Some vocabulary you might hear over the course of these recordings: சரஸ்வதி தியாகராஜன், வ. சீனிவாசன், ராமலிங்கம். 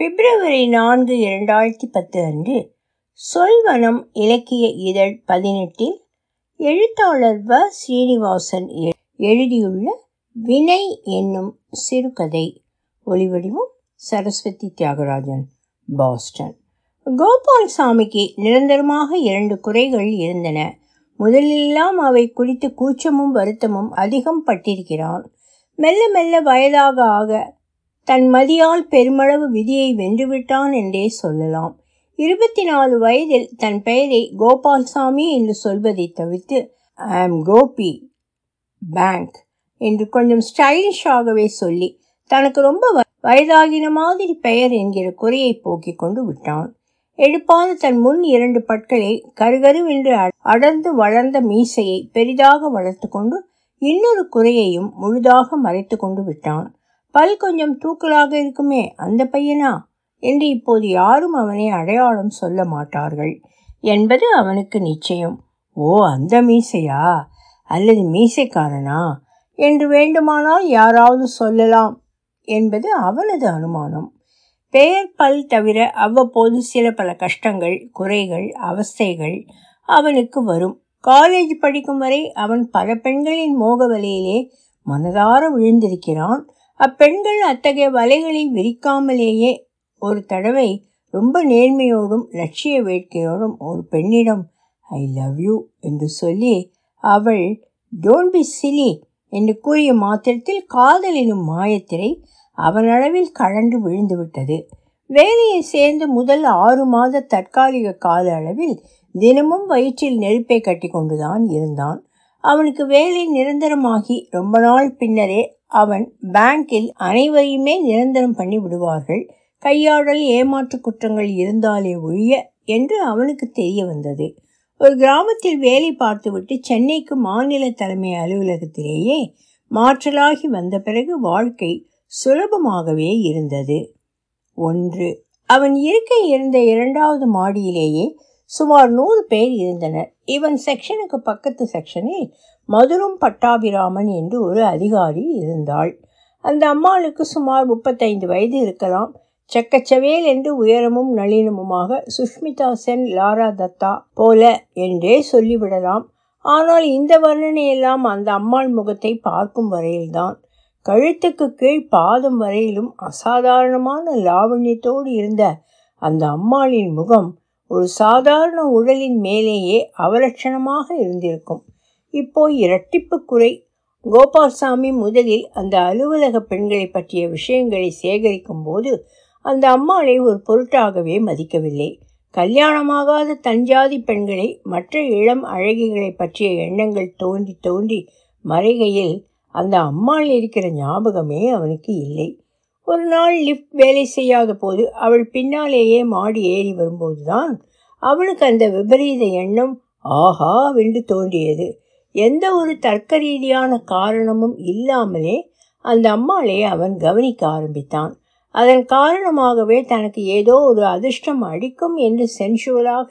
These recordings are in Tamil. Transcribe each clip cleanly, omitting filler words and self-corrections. பிப்ரவரி 4, 2010 அன்று சொல்வனம் இலக்கிய இதழ் 18 எழுத்தாளர் வ. சீனிவாசன் எழுதியுள்ள வினை என்னும் சிறுகதை, ஒளிவடிவம் சரஸ்வதி தியாகராஜன், பாஸ்டன். கோபால்சாமிக்கு நிரந்தரமாக 2 குறைகள் இருந்தன. முதலெல்லாம் அவை குறித்து கூச்சமும் வருத்தமும் அதிகம் பட்டிருக்கிறான். மெல்ல மெல்ல வயதாக ஆக தன் மதியால் பெருமளவு விதியை வென்றுவிட்டான் என்றே சொல்லலாம். 24 வயதில் தன் பெயரை கோபால்சாமி என்று சொல்வதை தவிர்த்து ஐ ஆம் கோபி பேங்க் என்று கொஞ்சம் ஸ்டைலிஷாகவே சொல்லி தனக்கு ரொம்ப வயதாகின மாதிரி பெயர் என்கிற குறையை போக்கிக் கொண்டு விட்டான். எடுப்பான தன் முன் 2 பற்களை, கருகருவென்று அடர்ந்து வளர்ந்த மீசையை பெரிதாக வளர்த்து கொண்டு இன்னொரு குறையையும் முழுதாக மறைத்து கொண்டு விட்டான். பல் கொஞ்சம் தூக்கலாக இருக்குமே அந்த பையனா என்று இப்போது யாரும் அவனை அடையாளம் சொல்ல மாட்டார்கள் என்பது அவனுக்கு நிச்சயம். ஓ, அந்த மீசையா அல்லது மீசைக்காரனா என்று வேண்டுமானால் யாராவது சொல்லலாம் என்பது அவனது அனுமானம். பெயர் பல் தவிர அவ்வப்போது சில பல கஷ்டங்கள், குறைகள், அவஸ்தைகள் அவனுக்கு வரும். காலேஜ் படிக்கும் வரை அவன் பல பெண்களின் மோக வலையிலே மனதார விழுந்திருக்கிறான். அப்பெண்கள் அத்தகைய வலைகளை விரிக்காமலேயே ஒரு தடவை ரொம்ப நேர்மையோடும் லட்சிய வேட்கையோடும் ஒரு பெண்ணிடம் ஐ லவ் யூ என்று சொல்லி அவள் டோன்ட் பி சிலி என்று கூறிய மாத்திரத்தில் காதல் எனும் மாயத்திரை அவனளவில் கழன்று விழுந்துவிட்டது. வேலையை சேர்ந்து முதல் 6 மாத தற்காலிக கால அளவில் தினமும் வயிற்றில் நெருப்பை கட்டி கொண்டுதான் இருந்தான். அவனுக்கு வேலை நிரந்தரமாகி ரொம்ப நாள் பின்னரே அவன் பேங்கில் அனைவரையுமே நிரந்தரம் பண்ணி விடுவார்கள், கையாடல் ஏமாற்று குற்றங்கள் இருந்தாலே ஒழிய என்று அவனுக்கு தெரிய வந்தது. ஒரு கிராமத்தில் வேலை பார்த்துவிட்டு சென்னைக்கு மாநில தலைமை அலுவலகத்திலேயே மாற்றலாகி வந்த பிறகு வாழ்க்கை சுலபமாகவே இருந்தது. 1, அவன் இருக்கை இருந்த 2வது மாடியிலேயே சுமார் 100 பேர் இருந்தனர். இவன் செக்ஷனுக்கு பக்கத்து செக்ஷனில் மதுரும் பட்டாபிராமன் என்று ஒரு அதிகாரி இருந்தாள். அந்த அம்மாளுக்கு சுமார் 35 வயது இருக்கலாம். செக்கச்சவேல் என்று உயரமும் நளினமுமாக சுஷ்மிதா சென், லாரா தத்தா போல என்றே சொல்லிவிடலாம். ஆனால் இந்த வர்ணனையெல்லாம் அந்த அம்மாள் முகத்தை பார்க்கும் வரையில்தான். கழுத்துக்கு கீழ் பாதம் வரையிலும் அசாதாரணமான லாவண்யத்தோடு இருந்த அந்த அம்மாளின் முகம் ஒரு சாதாரண உடலின் மேலேயே அவலட்சணமாக இருந்திருக்கும். இப்போ இரட்டிப்பு குறை. கோபால்சாமி முதலில் அந்த அலுவலக பெண்களை பற்றிய விஷயங்களை சேகரிக்கும் போது அந்த அம்மாளை ஒரு பொருட்டாகவே மதிக்கவில்லை. கல்யாணமாகாத தஞ்சாதி பெண்களை, மற்ற இளம் அழகிகளை பற்றிய எண்ணங்கள் தோன்றி தோன்றி மறைகையில் அந்த அம்மாள் இருக்கிற ஞாபகமே அவனுக்கு இல்லை. ஒரு நாள் லிஃப்ட் வேலை செய்யாத போது அவள் பின்னாலேயே மாடி ஏறி வரும்போதுதான் அவனுக்கு அந்த விபரீத எண்ணம் ஆஹா வென்று தோன்றியது. எந்த ஒரு தர்க்க ரீதியான காரணமும் இல்லாமலே அந்த அம்மாளே அவன் கவனிக்க ஆரம்பித்தான். அதன் காரணமாகவே தனக்கு ஏதோ ஒரு அதிர்ஷ்டம் அடிக்கும் என்று சென்சுவலாக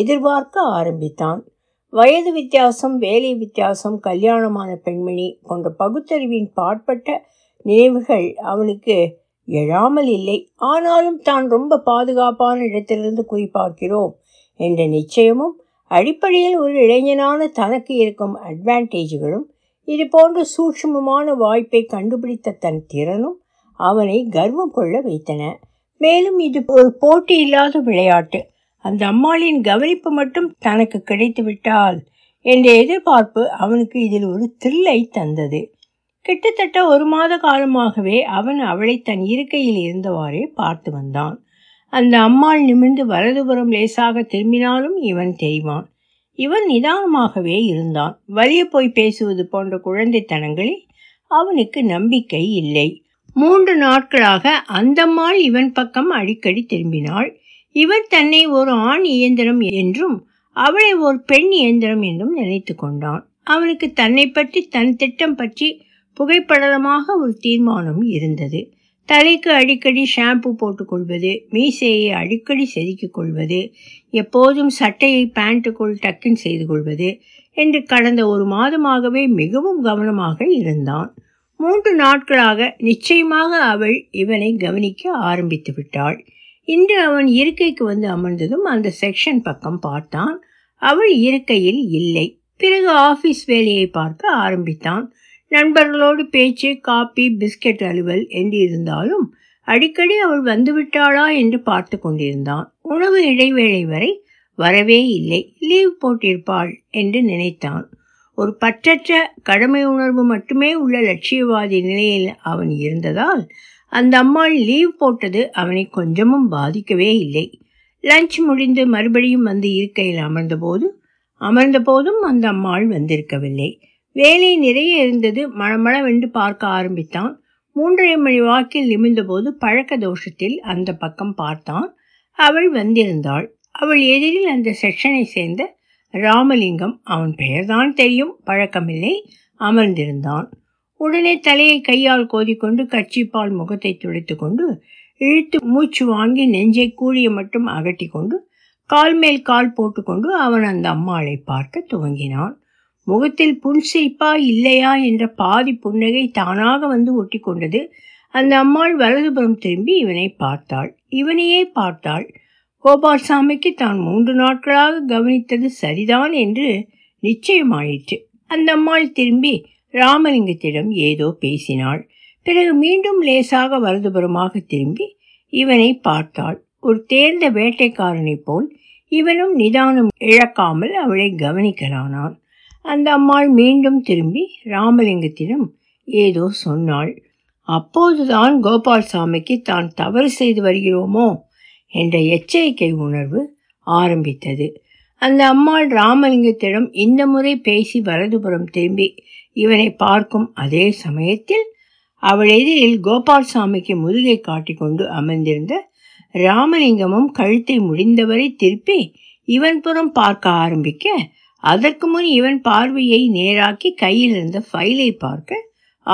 எதிர்பார்க்க ஆரம்பித்தான். வயது வித்தியாசம், வேலை வித்தியாசம், கல்யாணமான பெண்மணி போன்ற பகுத்தறிவின் பாற்பட்ட நினைவுகள் அவனுக்கு எழாமல் இல்லை. ஆனாலும் தான் ரொம்ப பாதுகாப்பான இடத்திலிருந்து குறிப்பார்க்கிறோம் என்ற நிச்சயமும், அடிப்படையில் ஒரு இளைஞனான தனக்கு இருக்கும் அட்வான்டேஜுகளும், இது போன்ற சூட்சுமமான வாய்ப்பை கண்டுபிடித்த தன் திறனும் அவனை கர்வம் கொள்ள வைத்தன. மேலும் இது ஒரு போட்டி இல்லாத விளையாட்டு. அந்த அம்மாளின் கவனிப்பு மட்டும் தனக்கு கிடைத்துவிட்டால் என்ற எதிர்பார்ப்பு அவனுக்கு இதில் ஒரு த்ரில்லை தந்தது. கிட்டத்தட்ட 1 மாத காலமாகவே அவன் அவளை தன் இருக்கையில் இருந்தவாறே பார்த்து வந்தான். அந்த அம்மாள் நிமிர்ந்து வலதுபுறம் லேசாக திரும்பினாலும் இவன் தெரிவான். இவன் நிதானமாகவே இருந்தான். வலிய போய் பேசுவது போன்ற குழந்தைத்தனங்களில் அவனுக்கு நம்பிக்கை இல்லை. 3 நாட்களாக அந்தம்மாள் இவன் பக்கம் அடிக்கடி திரும்பினாள். இவன் தன்னை ஒரு ஆண் இயந்திரம் என்றும் அவளை ஒரு பெண் இயந்திரம் என்றும் நினைத்து கொண்டான். அவனுக்கு தன்னை பற்றி, தன் திட்டம் பற்றி புகைப்படமாக ஒரு தீர்மானம் இருந்தது. தலைக்கு அடிக்கடி ஷாம்பு போட்டுக்கொள்வது, மீசையை அடிக்கடி செதுக்கிக் கொள்வது, எப்போதும் சட்டையை பேண்ட்டுக்குள் டக்கின் செய்து கொள்வது என்று கடந்த 1 மாதமாகவே மிகவும் கவனமாக இருந்தான். மூன்று நாட்களாக நிச்சயமாக அவள் இவனை கவனிக்க ஆரம்பித்து விட்டாள். இன்று அவன் இருக்கைக்கு வந்து அமர்ந்ததும் அந்த செக்ஷன் பக்கம் பார்த்தான். அவள் இருக்கையில் இல்லை. பிறகு ஆபீஸ் வேலையை பார்க்க ஆரம்பித்தான். நண்பர்களோடு பேச்சு, காபி, பிஸ்கட் அலுவல் என்று இருந்தாலும் அடிக்கடி அவள் வந்துவிட்டாளா என்று பார்த்து கொண்டிருந்தான். உணவு இடைவேளை வரை வரவே இல்லை. லீவ் போட்டிருப்பாள் என்று நினைத்தான். ஒரு பற்றற்ற கடமை உணர்வு மட்டுமே உள்ள லட்சியவாதி நிலையில் அவன் இருந்ததால் அந்த அம்மாள் லீவ் போட்டது அவனை கொஞ்சமும் பாதிக்கவே இல்லை. லஞ்ச் முடிந்து மறுபடியும் வந்து இருக்கையில் அமர்ந்தபோதும் அந்த அம்மாள் வந்திருக்கவில்லை. வேலை நிறைய இருந்தது. மளமளவென்று பார்க்க ஆரம்பித்தான். 3:30 வாக்கில் நிமிர்ந்தபோது பழக்க தோஷத்தில் அந்த பக்கம் பார்த்தான். அவள் வந்திருந்தாள். அவள் எதிரில் அந்த செக்ஷனை சேர்ந்த ராமலிங்கம், அவன் பெயர்தான் தெரியும், பழக்கமில்லை, அமர்ந்திருந்தான். உடனே தலையை கையால் கோதிக்கொண்டு கர்ச்சிப்பால் முகத்தை துடைத்து கொண்டு இழுத்து மூச்சு வாங்கி நெஞ்சை கூடிய மட்டும் அகட்டி கொண்டு கால் மேல் கால் போட்டுக்கொண்டு அவன் அந்த அம்மாளை பார்க்க துவங்கினான். முகத்தில் புன்சிரிப்பா இல்லையா என்ற பாதி புன்னகை தானாக வந்து ஒட்டி கொண்டது. அந்த அம்மாள் வலதுபுறம் திரும்பி இவனை பார்த்தாள். இவனையே பார்த்தாள். கோபால்சாமிக்கு தான் 3 நாட்களாக கவனித்தது சரிதான் என்று நிச்சயமாயிற்று. அந்த அம்மாள் திரும்பி ராமலிங்கத்திடம் ஏதோ பேசினாள். பிறகு மீண்டும் லேசாக வலதுபுறமாக திரும்பி இவனை பார்த்தாள். ஒரு தேர்ந்த வேட்டைக்காரனை போல் இவனும் நிதானம் இழக்காமல் அவளை கவனிக்கலானான். அந்த அம்மாள் மீண்டும் திரும்பி ராமலிங்கத்திடம் ஏதோ சொன்னாள். அப்போதுதான் கோபால்சாமிக்கு தான் தவறு செய்து வருகிறோமோ என்ற எச்சரிக்கை உணர்வு ஆரம்பித்தது. அந்த அம்மாள் ராமலிங்கத்திடம் இந்த முறை பேசி வலதுபுறம் திரும்பி இவனை பார்க்கும் அதே சமயத்தில் அவள் எதிரில் கோபால்சாமிக்கு முதுகை காட்டிக்கொண்டு அமர்ந்திருந்த ராமலிங்கமும் கழுத்தை முடிந்தவரை திருப்பி இவன் புறம் பார்க்க ஆரம்பிக்க, அதற்கு முன் இவன் பார்வையை நேராக்கி கையில் இருந்த ஃபைலை பார்க்க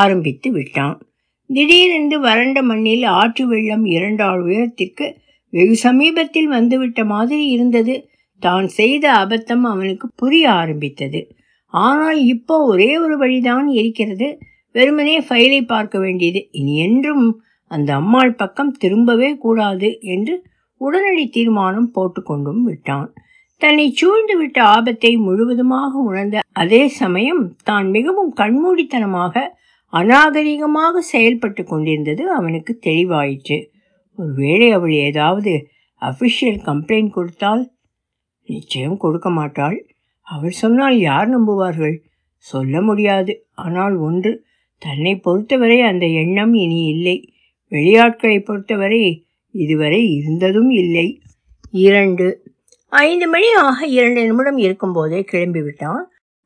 ஆரம்பித்து விட்டான். திடீரென்று வறண்ட மண்ணில் ஆற்று வெள்ளம் 2 அடி உயரத்திற்கு வெகு சமீபத்தில் வந்துவிட்ட மாதிரி இருந்தது. தான் செய்த அபத்தம் அவனுக்கு புரிய ஆரம்பித்தது. ஆனால் இப்போ ஒரே ஒரு வழிதான் இருக்கிறது. வெறுமனே ஃபைலை பார்க்க வேண்டியது. இனி என்றும் அந்த அம்மாள் பக்கம் திரும்பவே கூடாது என்று உடனடி தீர்மானம் போட்டுக்கொண்டும் விட்டான். தன்னை சூழ்ந்துவிட்ட ஆபத்தை முழுவதுமாக உணர்ந்த அதே சமயம் தான் மிகவும் கண்மூடித்தனமாக, அநாகரிகமாக செயல்பட்டு கொண்டிருந்தது அவனுக்கு தெளிவாயிற்று. ஒருவேளை அவள் ஏதாவது அஃபிஷியல் கம்ப்ளைண்ட் கொடுத்தால்? நிச்சயம் கொடுக்க மாட்டாள். அவள் சொன்னால் யார் நம்புவார்கள்? சொல்ல முடியாது. ஆனால் ஒன்று, தன்னை பொறுத்தவரை அந்த எண்ணம் இனி இல்லை. வெளியாட்களை பொறுத்தவரை இதுவரை இருந்ததும் இல்லை. 2 5 மணி ஆக 2 நிமிடம் இருக்கும்போதே கிளம்பிவிட்டான்.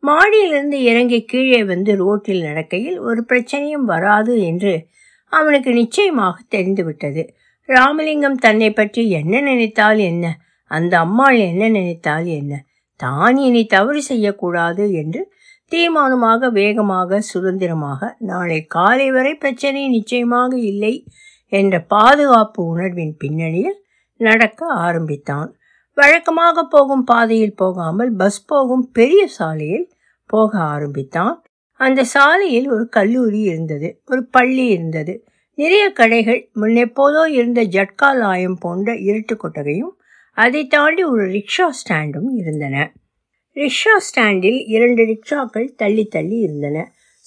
மாடியிலிருந்து இறங்கி கீழே வந்து ரோட்டில் நடக்கையில் ஒரு பிரச்சனையும் வராது என்று அவனுக்கு நிச்சயமாக தெரிந்துவிட்டது. ராமலிங்கம் தன்னை பற்றி என்ன நினைத்தால் என்ன, அந்த அம்மாள் என்ன நினைத்தால் என்ன, தான் இனி தவறு செய்யக்கூடாது என்று தீர்மானமாக, வேகமாக, சுதந்திரமாக, நாளை காலை வரை பிரச்சனை நிச்சயமாக இல்லை என்ற பாதுகாப்பு உணர்வின் பின்னணியில் நடக்க ஆரம்பித்தான். வழக்கமாக போகும் பாதையில் போகாமல் பஸ் போகும் பெரிய சாலையில் போக ஆரம்பித்தான். அந்த சாலையில் ஒரு கல்லூரி இருந்தது, ஒரு பள்ளி இருந்தது, நிறைய கடைகள், முன்னெப்போதோ இருந்த ஜட்கா லாயம் போன்ற இருட்டு கொட்டகையும் அதை தாண்டி ஒரு ரிக்ஷா ஸ்டாண்டும் இருந்தன. ரிக்ஷா ஸ்டாண்டில் 2 ரிக்ஷாக்கள் தள்ளி தள்ளி இருந்தன.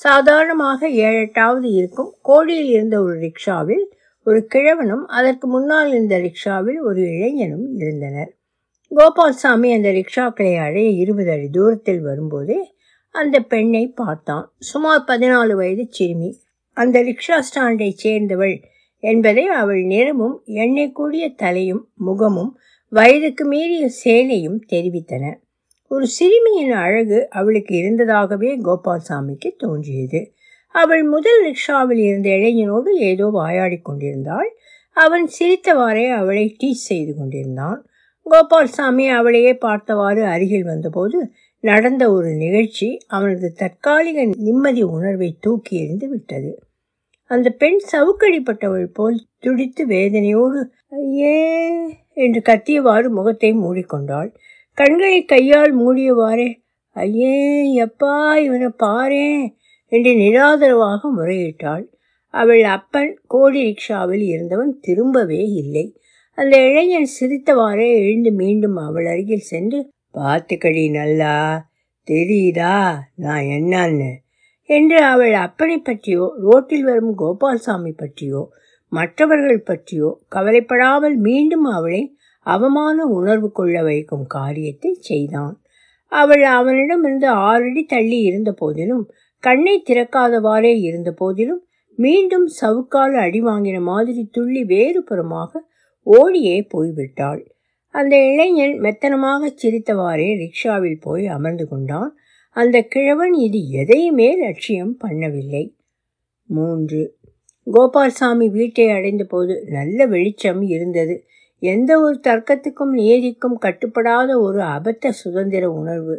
சாதாரணமாக 7-8வது இருக்கும். கோடியில் இருந்த ஒரு ரிக்ஷாவில் ஒரு கிழவனும் அதற்கு முன்னால் இருந்த ரிக்ஷாவில் ஒரு இளைஞனும் இருந்தனர். கோபால்சாமி அந்த ரிக்ஷாக்களை அடைய 20 அடி தூரத்தில் வரும்போதே அந்த பெண்ணை பார்த்தான். சுமார் 14 வயது சிறுமி, அந்த ரிக்ஷா ஸ்டாண்டை சேர்ந்தவள் என்பதை அவள் நிறமும் எண்ணெய் கூடிய தலையும் முகமும் வயதுக்கு மீறிய சேலையும் தெரிவித்தன. ஒரு சிறுமியின் அழகு அவளுக்கு இருந்ததாகவே கோபால்சாமிக்கு தோன்றியது. அவள் முதல் ரிக்ஷாவில் இருந்த இளைஞனோடு ஏதோ வாயாடி கொண்டிருந்தாள். அவன் சிரித்தவாறே அவளை டீச் செய்து கொண்டிருந்தான். கோபால்சாமி அவளையே பார்த்தவாறு அருகில் வந்தபோது நடந்த ஒரு நிகழ்ச்சி அவனது தற்காலிக நிம்மதி உணர்வை தூக்கி எறிந்து விட்டது. அந்த பெண் சவுக்கடிப்பட்டவள் போல் துடித்து வேதனையோடு ஏ என்று கத்தியவாறு முகத்தை மூடிக்கொண்டாள். கண்களை கையால் மூடியவாறே ஐயே எப்பா இவனை பாரேன், என்று நிராதரவாக முறையிட்டாள். அவள் அப்பன் கோடி ரிக்ஷாவில் இருந்தவன் திரும்பவே இல்லை. அந்த இளைஞன் சிரித்தவாறே எழுந்து மீண்டும் அவள் அருகில் சென்று, பார்த்துக்கடி நல்லா தெரியுதா நான் என்னான்னு என்று அவள் அப்பனை பற்றியோ ரோட்டில் வரும் கோபால்சாமி பற்றியோ மற்றவர்கள் பற்றியோ கவலைப்படாமல் மீண்டும் அவளை அவமான உணர்வு கொள்ள வைக்கும் காரியத்தை செய்தான். அவள் அவனிடமிருந்து 6 அடி தள்ளி இருந்த போதிலும், கண்ணை திறக்காதவாறே இருந்த போதிலும், மீண்டும் சவுக்கால் அடி வாங்கின மாதிரி துள்ளி வேறு புறமாக ஓடியே போய்விட்டாள். அந்த இளைஞன் மெத்தனமாக சிரித்தவாறே ரிக்ஷாவில் போய் அமர்ந்து கொண்டான். அந்த கிழவன் இது எதையுமே லட்சியம் பண்ணவில்லை. 3 கோபால்சாமி வீட்டை அடைந்த போது நல்ல வெளிச்சம் இருந்தது. எந்த ஒரு தர்க்கத்துக்கும் நியதிக்கும் கட்டுப்படாத ஒரு அபத்த சுதந்திர உணர்வு,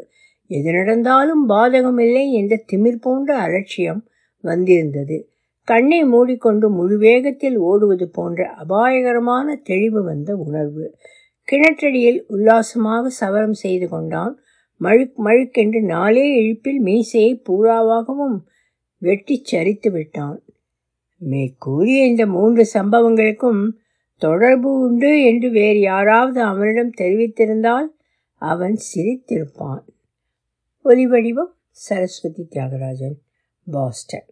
எது நடந்தாலும் பாதகமில்லை என்ற திமிர் போன்ற அலட்சியம் வந்திருந்தது. கண்ணை மூடிக்கொண்டு முழு வேகத்தில் ஓடுவது போன்ற அபாயகரமான தெளிவு வந்த உணர்வு. கிணற்றடியில் உல்லாசமாக சவரம் செய்து கொண்டான். மழுக் மழுக்கென்று 4 இழுப்பில் மீசையை பூராவாகவும் வெட்டி சரித்து விட்டான். மேற்கூறிய இந்த 3 சம்பவங்களுக்கும் தொடர்பு உண்டு என்று வேறு யாராவது அவனிடம் தெரிவித்திருந்தால் அவன் சிரித்திருப்பான். ஒலிவடிவம் சரஸ்வதி தியாகராஜன், பாஸ்டன்.